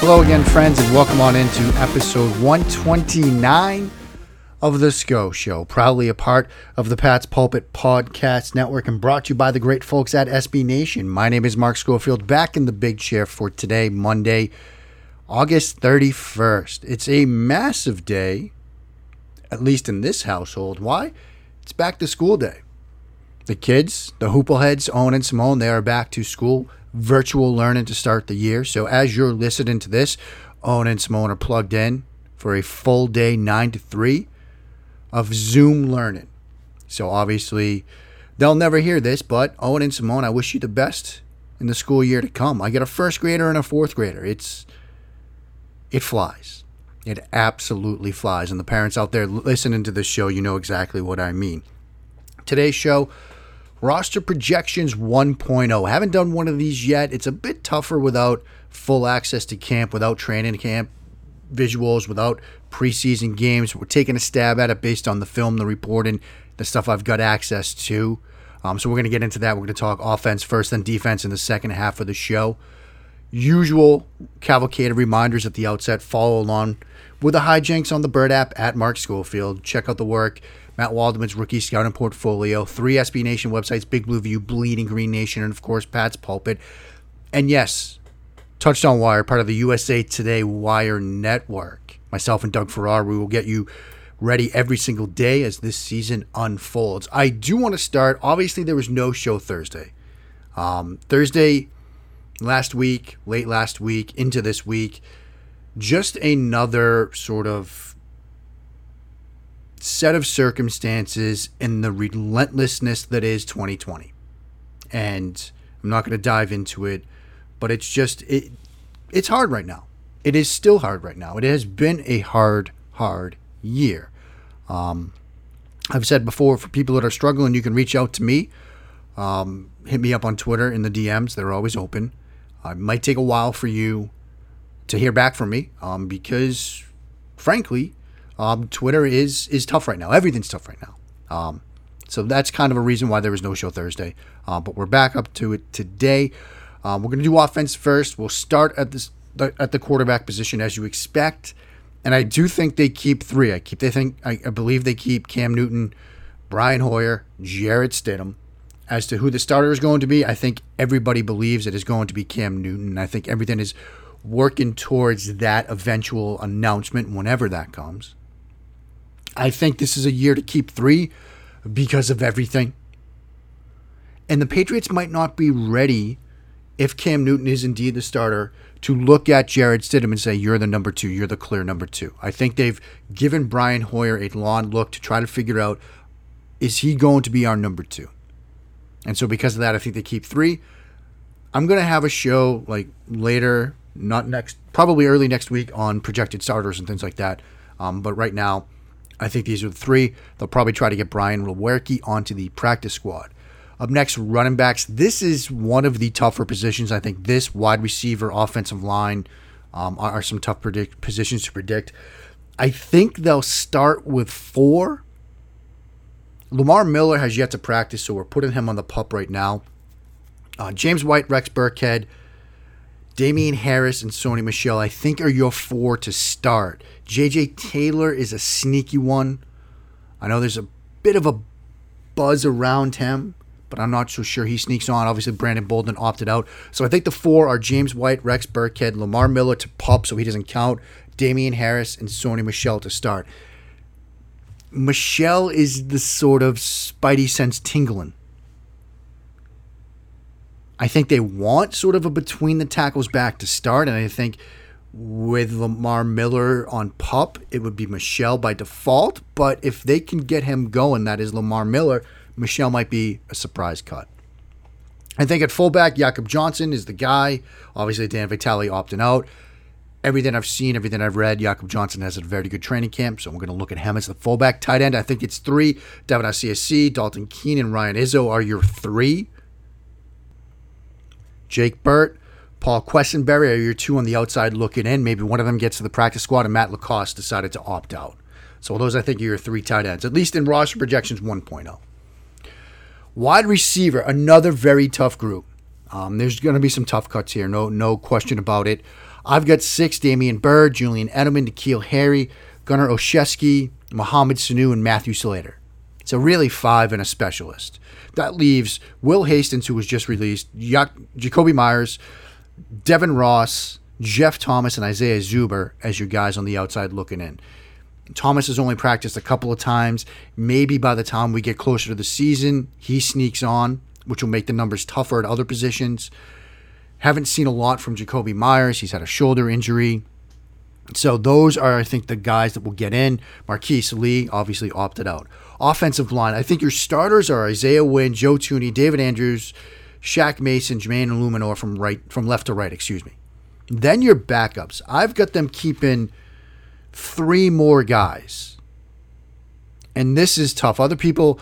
Hello again, friends, and welcome on into episode 129 of The SCO Show, proudly a part of the Pat's Pulpit Podcast Network and brought to you by the great folks at SB Nation. My name is Mark Schofield, back in the big chair for today, Monday, August 31st. It's a massive day, at least in this household. Why? It's back to school day. The kids, the hoopleheads, Owen and Simone, they are back to school. Virtual learning to start the year. So as you're listening to this, Owen and Simone are plugged in for a full day, 9 to 3, of Zoom learning. So obviously they'll never hear this, but Owen and Simone, I wish you the best in the school year to come. I got a first grader and a fourth grader. It flies. It absolutely flies. And the parents out there listening to this show, you know exactly what I mean. Today's show, roster projections 1.0. Haven't done one of these yet. It's a bit tougher without full access to camp, without training camp visuals, without preseason games. We're taking a stab at it based on the film, the reporting, the stuff I've got access to. So we're going to get into that. We're going to talk offense first, then defense in the second half of the show. Usual cavalcade of reminders at the outset. Follow along with the hijinks on the Bird app at Mark Schofield. Check out the work. Matt Waldman's rookie scouting portfolio, 3 SB Nation websites, Big Blue View, Bleeding Green Nation, and of course, Pat's Pulpit. And yes, Touchdown Wire, part of the USA Today Wire Network. Myself and Doug Farrar, we will get you ready every single day as this season unfolds. I do want to start, obviously there was no show Thursday. Thursday, last week, late last week, into this week, just another sort of set of circumstances in the relentlessness that is 2020, and I'm not going to dive into it, but it's hard right now. It is still hard right now. It has been a hard year. I've said before, for people that are struggling, you can reach out to me. Hit me up on Twitter in the DMs. They're always open. It might take a while for you to hear back from me, because frankly, Twitter is tough right now. Everything's tough right now. So that's kind of a reason why there was no show Thursday. But we're back up to it today. We're going to do offense first. We'll start at the quarterback position as you expect. And I do think they keep three. I believe they keep Cam Newton, Brian Hoyer, Jared Stidham. As to who the starter is going to be, I think everybody believes it is going to be Cam Newton. I think everything is working towards that eventual announcement whenever that comes. I think this is a year to keep three because of everything. And the Patriots might not be ready, if Cam Newton is indeed the starter, to look at Jared Stidham and say, you're the number two, you're the clear number two. I think they've given Brian Hoyer a long look to try to figure out, is he going to be our number two? And so because of that, I think they keep three. I'm going to have a show like later, not next, probably early next week, on projected starters and things like that. But right now, I think these are the three. They'll probably try to get Brian Lewerke onto the practice squad. Up next, running backs. This is one of the tougher positions. I think this, wide receiver, offensive line, are some tough positions to predict. I think they'll start with 4. Lamar Miller has yet to practice, so we're putting him on the PUP right now. James White, Rex Burkhead, Damian Harris, and Sony Michel, I think, are your 4 to start. JJ Taylor is a sneaky one. I know there's a bit of a buzz around him, but I'm not so sure he sneaks on. Obviously, Brandon Bolden opted out. So I think the four are James White, Rex Burkhead, Lamar Miller to pop, so he doesn't count, Damian Harris, and Sony Michel to start. Michel is the sort of spidey sense tingling. I think they want sort of a between the tackles back to start, and I think with Lamar Miller on PUP, it would be Michel by default, but if they can get him going, that is Lamar Miller, Michel might be a surprise cut. I think at fullback, Jacob Johnson is the guy. Obviously, Dan Vitale opting out. Everything I've seen, everything I've read, Jakob Johnson has a very good training camp, so we're going to look at him as the fullback. Tight end, I think it's three. Devin Asiasi, Dalton Keene, and Ryan Izzo are your three. Jake Burt, Paul Questenberry are your two on the outside looking in. Maybe one of them gets to the practice squad, and Matt Lacoste decided to opt out. So those, I think, are your three tight ends, at least in roster projections 1.0. Wide receiver, another very tough group. There's going to be some tough cuts here, no question about it. I've got six: Damian Byrd, Julian Edelman, N'Keal Harry, Gunnar Olszewski, Mohamed Sanu, and Matthew Slater. So really five and a specialist. That leaves Will Hastings, who was just released, Jakobi Myers, Devin Ross, Jeff Thomas, and Isaiah Zuber as your guys on the outside looking in. Thomas has only practiced a couple of times. Maybe by the time we get closer to the season, he sneaks on, which will make the numbers tougher at other positions. Haven't seen a lot from Jakobi Myers. He's had a shoulder injury. So those are, I think, the guys that will get in. Marquise Lee obviously opted out. Offensive line, I think your starters are Isaiah Wynn, Joe Thuney, David Andrews, Shaq Mason, Jermaine Illuminor from left to right, Then your backups. I've got them keeping three more guys. And this is tough. Other people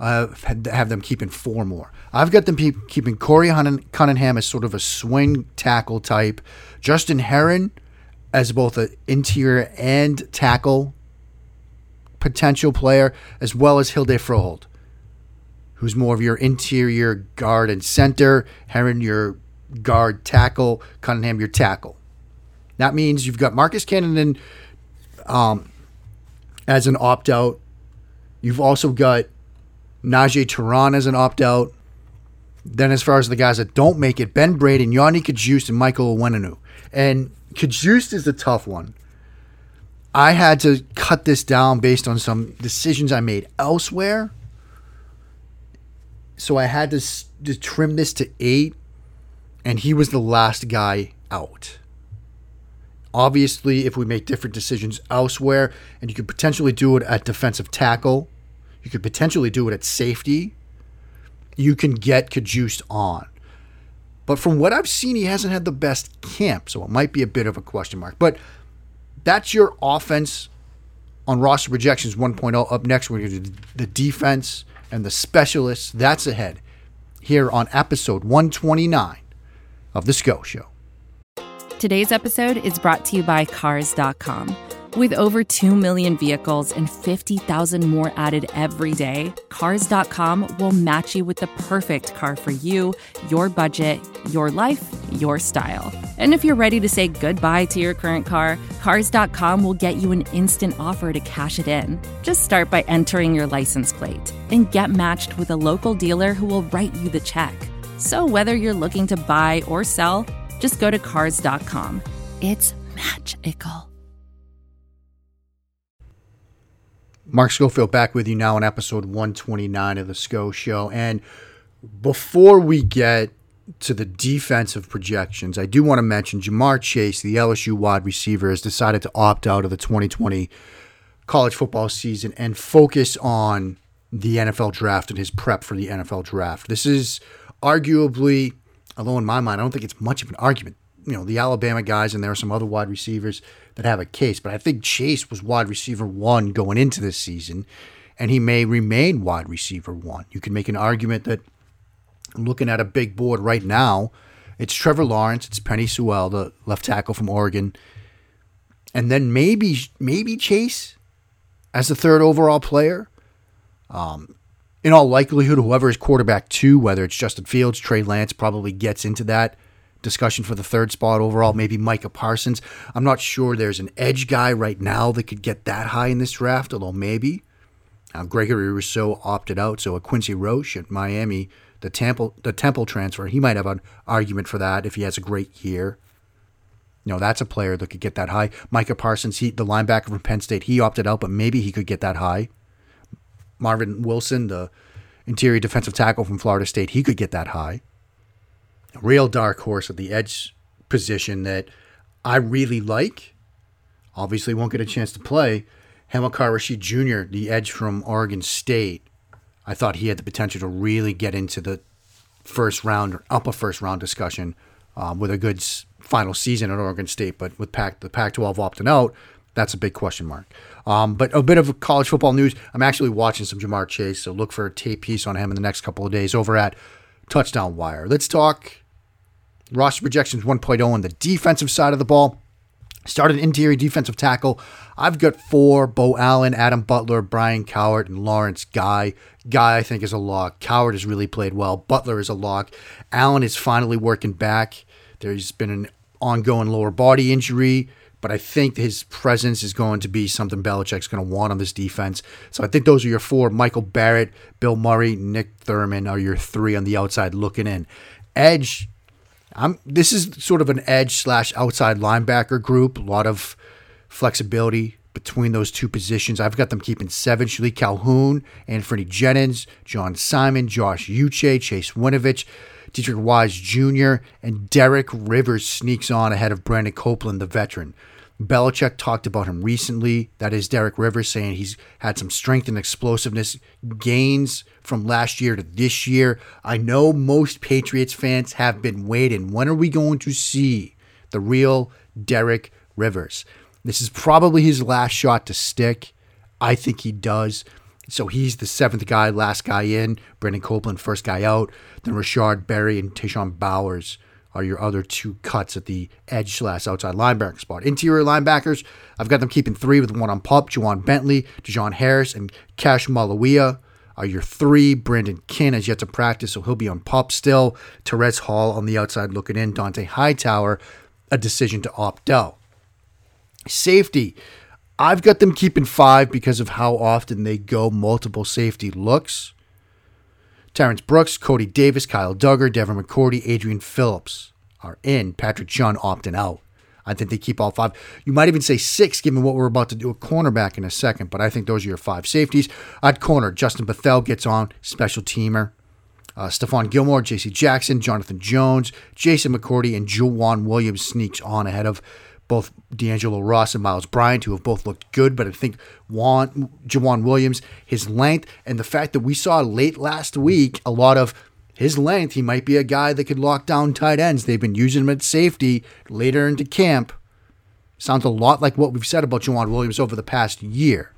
have them keeping four more. I've got them keeping Corey Cunningham as sort of a swing tackle type, Justin Herron as both an interior and tackle potential player, as well as Hilde Froholt, who's more of your interior guard and center, Herron your guard tackle, Cunningham your tackle. That means you've got Marcus Cannon and, as an opt-out. You've also got Najee Turan as an opt-out. Then as far as the guys that don't make it, Ben Braden, Yanni Kajust, and Michael Onwenu. And Kajust is the tough one. I had to cut this down based on some decisions I made elsewhere. So I had to trim this to 8, and he was the last guy out. Obviously, if we make different decisions elsewhere, and you could potentially do it at defensive tackle, you could potentially do it at safety, you can get Kajust on. But from what I've seen, he hasn't had the best camp, so it might be a bit of a question mark. But that's your offense on roster projections 1.0. Up next, we're going to do the defense and the specialists. That's ahead here on episode 129 of The SCO Show. Today's episode is brought to you by Cars.com. With over 2 million vehicles and 50,000 more added every day, Cars.com will match you with the perfect car for you, your budget, your life, your style. And if you're ready to say goodbye to your current car, Cars.com will get you an instant offer to cash it in. Just start by entering your license plate and get matched with a local dealer who will write you the check. So whether you're looking to buy or sell, just go to Cars.com. It's magical. Mark Schofield back with you now on episode 129 of The SCO Show. And before we get to the defensive projections, I do want to mention Jamarr Chase, the LSU wide receiver, has decided to opt out of the 2020 college football season and focus on the NFL draft and his prep for the NFL draft. This is arguably, although in my mind, I don't think it's much of an argument. You know, the Alabama guys, and there are some other wide receivers that have a case, but I think Chase was wide receiver 1 going into this season, and he may remain wide receiver 1. You can make an argument that, looking at a big board right now, it's Trevor Lawrence, it's Penei Sewell, the left tackle from Oregon, and then maybe Chase as the third overall player. In all likelihood, whoever is quarterback 2, whether it's Justin Fields, Trey Lance, probably gets into that discussion for the third spot overall, maybe Micah Parsons. I'm not sure there's an edge guy right now that could get that high in this draft, although maybe. Now, Gregory Rousseau opted out, so a Quincy Roche at Miami the Temple transfer, he might have an argument for that if he has a great year. You know, that's a player that could get that high. Micah Parsons, the linebacker from Penn State, he opted out, but maybe he could get that high. Marvin Wilson, the interior defensive tackle from Florida State, he could get that high. A real dark horse at the edge position that I really like. Obviously won't get a chance to play. Hamilcar Rashid Jr., the edge from Oregon State. I thought he had the potential to really get into the first round or upper first round discussion with a good final season at Oregon State. But with the Pac-12 opting out, that's a big question mark. But a bit of college football news. I'm actually watching some Jamarr Chase, so look for a tape piece on him in the next couple of days over at Touchdown Wire. Let's talk roster projections 1.0 on the defensive side of the ball. Started interior defensive tackle. I've got 4: Bo Allen, Adam Butler, Brian Cowart, and Lawrence Guy. Guy, I think, is a lock. Cowart has really played well. Butler is a lock. Allen is finally working back. There's been an ongoing lower body injury, but I think his presence is going to be something Belichick's going to want on this defense. So I think those are your 4. Michael Barrett, Bill Murray, Nick Thurman are your 3 on the outside looking in. Edge. This is sort of an edge / outside linebacker group. A lot of flexibility between those two positions. I've got them keeping 7: Shalik Calhoun, Anthony Jennings, John Simon, Josh Uche, Chase Winovich, Dietrich Wise Jr., and Derek Rivers sneaks on ahead of Brandon Copeland, the veteran. Belichick talked about him recently. That is Derek Rivers, saying he's had some strength and explosiveness gains from last year to this year. I know most Patriots fans have been waiting. When are we going to see the real Derek Rivers? This is probably his last shot to stick. I think he does. So he's the 7th guy, last guy in. Brandon Copeland, first guy out. Then Rashard Berry and Tishon Bowers are your other 2 cuts at the edge / outside linebacker spot. Interior linebackers, I've got them keeping 3 with 1 on PUP. Juwan Bentley, Dejon Harris, and Kash Malawia are your 3. Brandon Kinn has yet to practice, so he'll be on PUP still. Terrence Hall on the outside looking in. Dante Hightower, a decision to opt out. Safety, I've got them keeping 5 because of how often they go multiple safety looks. Terrence Brooks, Cody Davis, Kyle Duggar, Devin McCourty, Adrian Phillips are in. Patrick Chung opting out. I think they keep all 5. You might even say 6, given what we're about to do at cornerback in a second, but I think those are your 5 safeties. At corner, Justin Bethel gets on, special teamer. Stephon Gilmore, J.C. Jackson, Jonathan Jones, Jason McCourty, and Juwan Williams sneaks on ahead of both D'Angelo Ross and Miles Bryant, who have both looked good, but I think Juwan Williams, his length, and the fact that we saw late last week a lot of his length, he might be a guy that could lock down tight ends. They've been using him at safety later into camp. Sounds a lot like what we've said about Juwan Williams over the past year.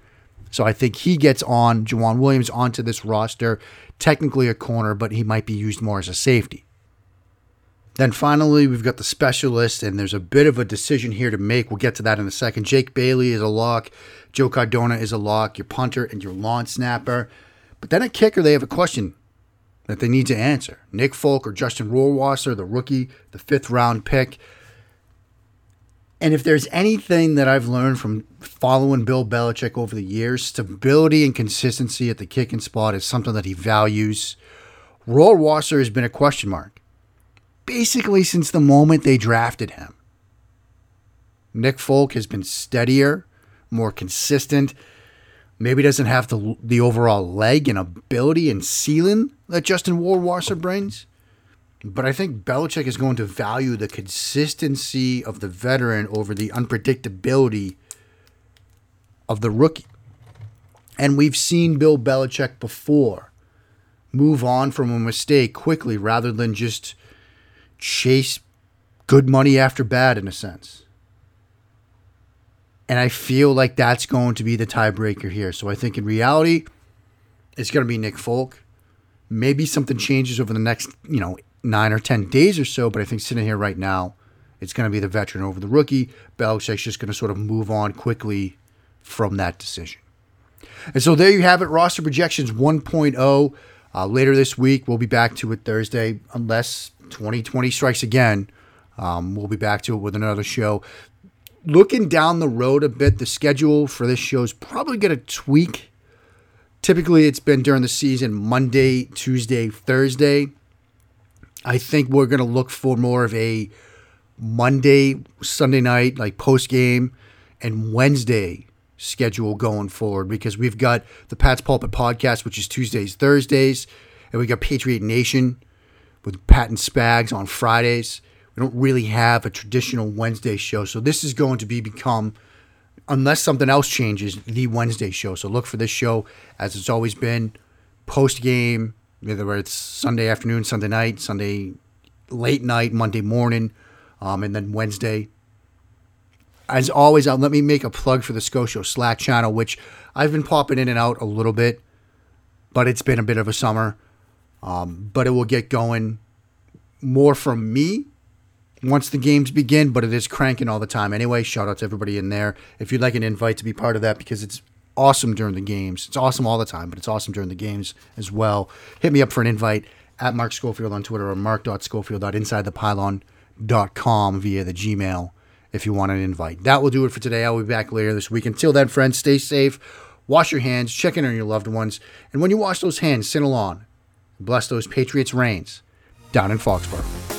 So I think he gets on, Juwan Williams, onto this roster, technically a corner, but he might be used more as a safety. Then finally, we've got the specialists, and there's a bit of a decision here to make. We'll get to that in a second. Jake Bailey is a lock. Joe Cardona is a lock. Your punter and your lawn snapper. But then at kicker, they have a question that they need to answer. Nick Folk or Justin Rohrwasser, the rookie, the 5th-round pick. And if there's anything that I've learned from following Bill Belichick over the years, stability and consistency at the kicking spot is something that he values. Rohrwasser has been a question mark basically since the moment they drafted him. Nick Folk has been steadier, more consistent, maybe doesn't have the overall leg and ability and ceiling that Justin Rohrwasser brings, but I think Belichick is going to value the consistency of the veteran over the unpredictability of the rookie. And we've seen Bill Belichick before move on from a mistake quickly rather than just chase good money after bad, in a sense. And I feel like that's going to be the tiebreaker here. So I think in reality, it's going to be Nick Folk. Maybe something changes over the next, 9 or 10 days or so, but I think sitting here right now, it's going to be the veteran over the rookie. Belichick's just going to sort of move on quickly from that decision. And so there you have it, roster projections 1.0. Later this week, we'll be back to it Thursday, unless 2020 strikes again. We'll be back to it with another show. Looking down the road a bit, the schedule for this show is probably going to tweak Typically, it's been during the season, Monday, Tuesday, Thursday. I think we're going to look for more of a Monday, Sunday night, like post-game, and Wednesday schedule going forward, because we've got the Pat's Pulpit podcast, which is Tuesdays, Thursdays, and we got Patriot Nation with Pat and Spags on Fridays. We don't really have a traditional Wednesday show, so this is going to become, unless something else changes, the Wednesday show. So look for this show, as it's always been, post-game, whether it's Sunday afternoon, Sunday night, Sunday late night, Monday morning, and then Wednesday. As always, let me make a plug for the Scotia Slack channel, which I've been popping in and out a little bit, but it's been a bit of a summer. But it will get going more from me once the games begin, but it is cranking all the time anyway. Shout out to everybody in there. If you'd like an invite to be part of that, because it's awesome during the games. It's awesome all the time, but it's awesome during the games as well. Hit me up for an invite at Mark Schofield on Twitter or mark.schofield.insidethepylon.com via the Gmail if you want an invite. That will do it for today. I'll be back later this week. Until then, friends, stay safe. Wash your hands. Check in on your loved ones. And when you wash those hands, sing along. Bless those Patriots' reigns down in Foxborough.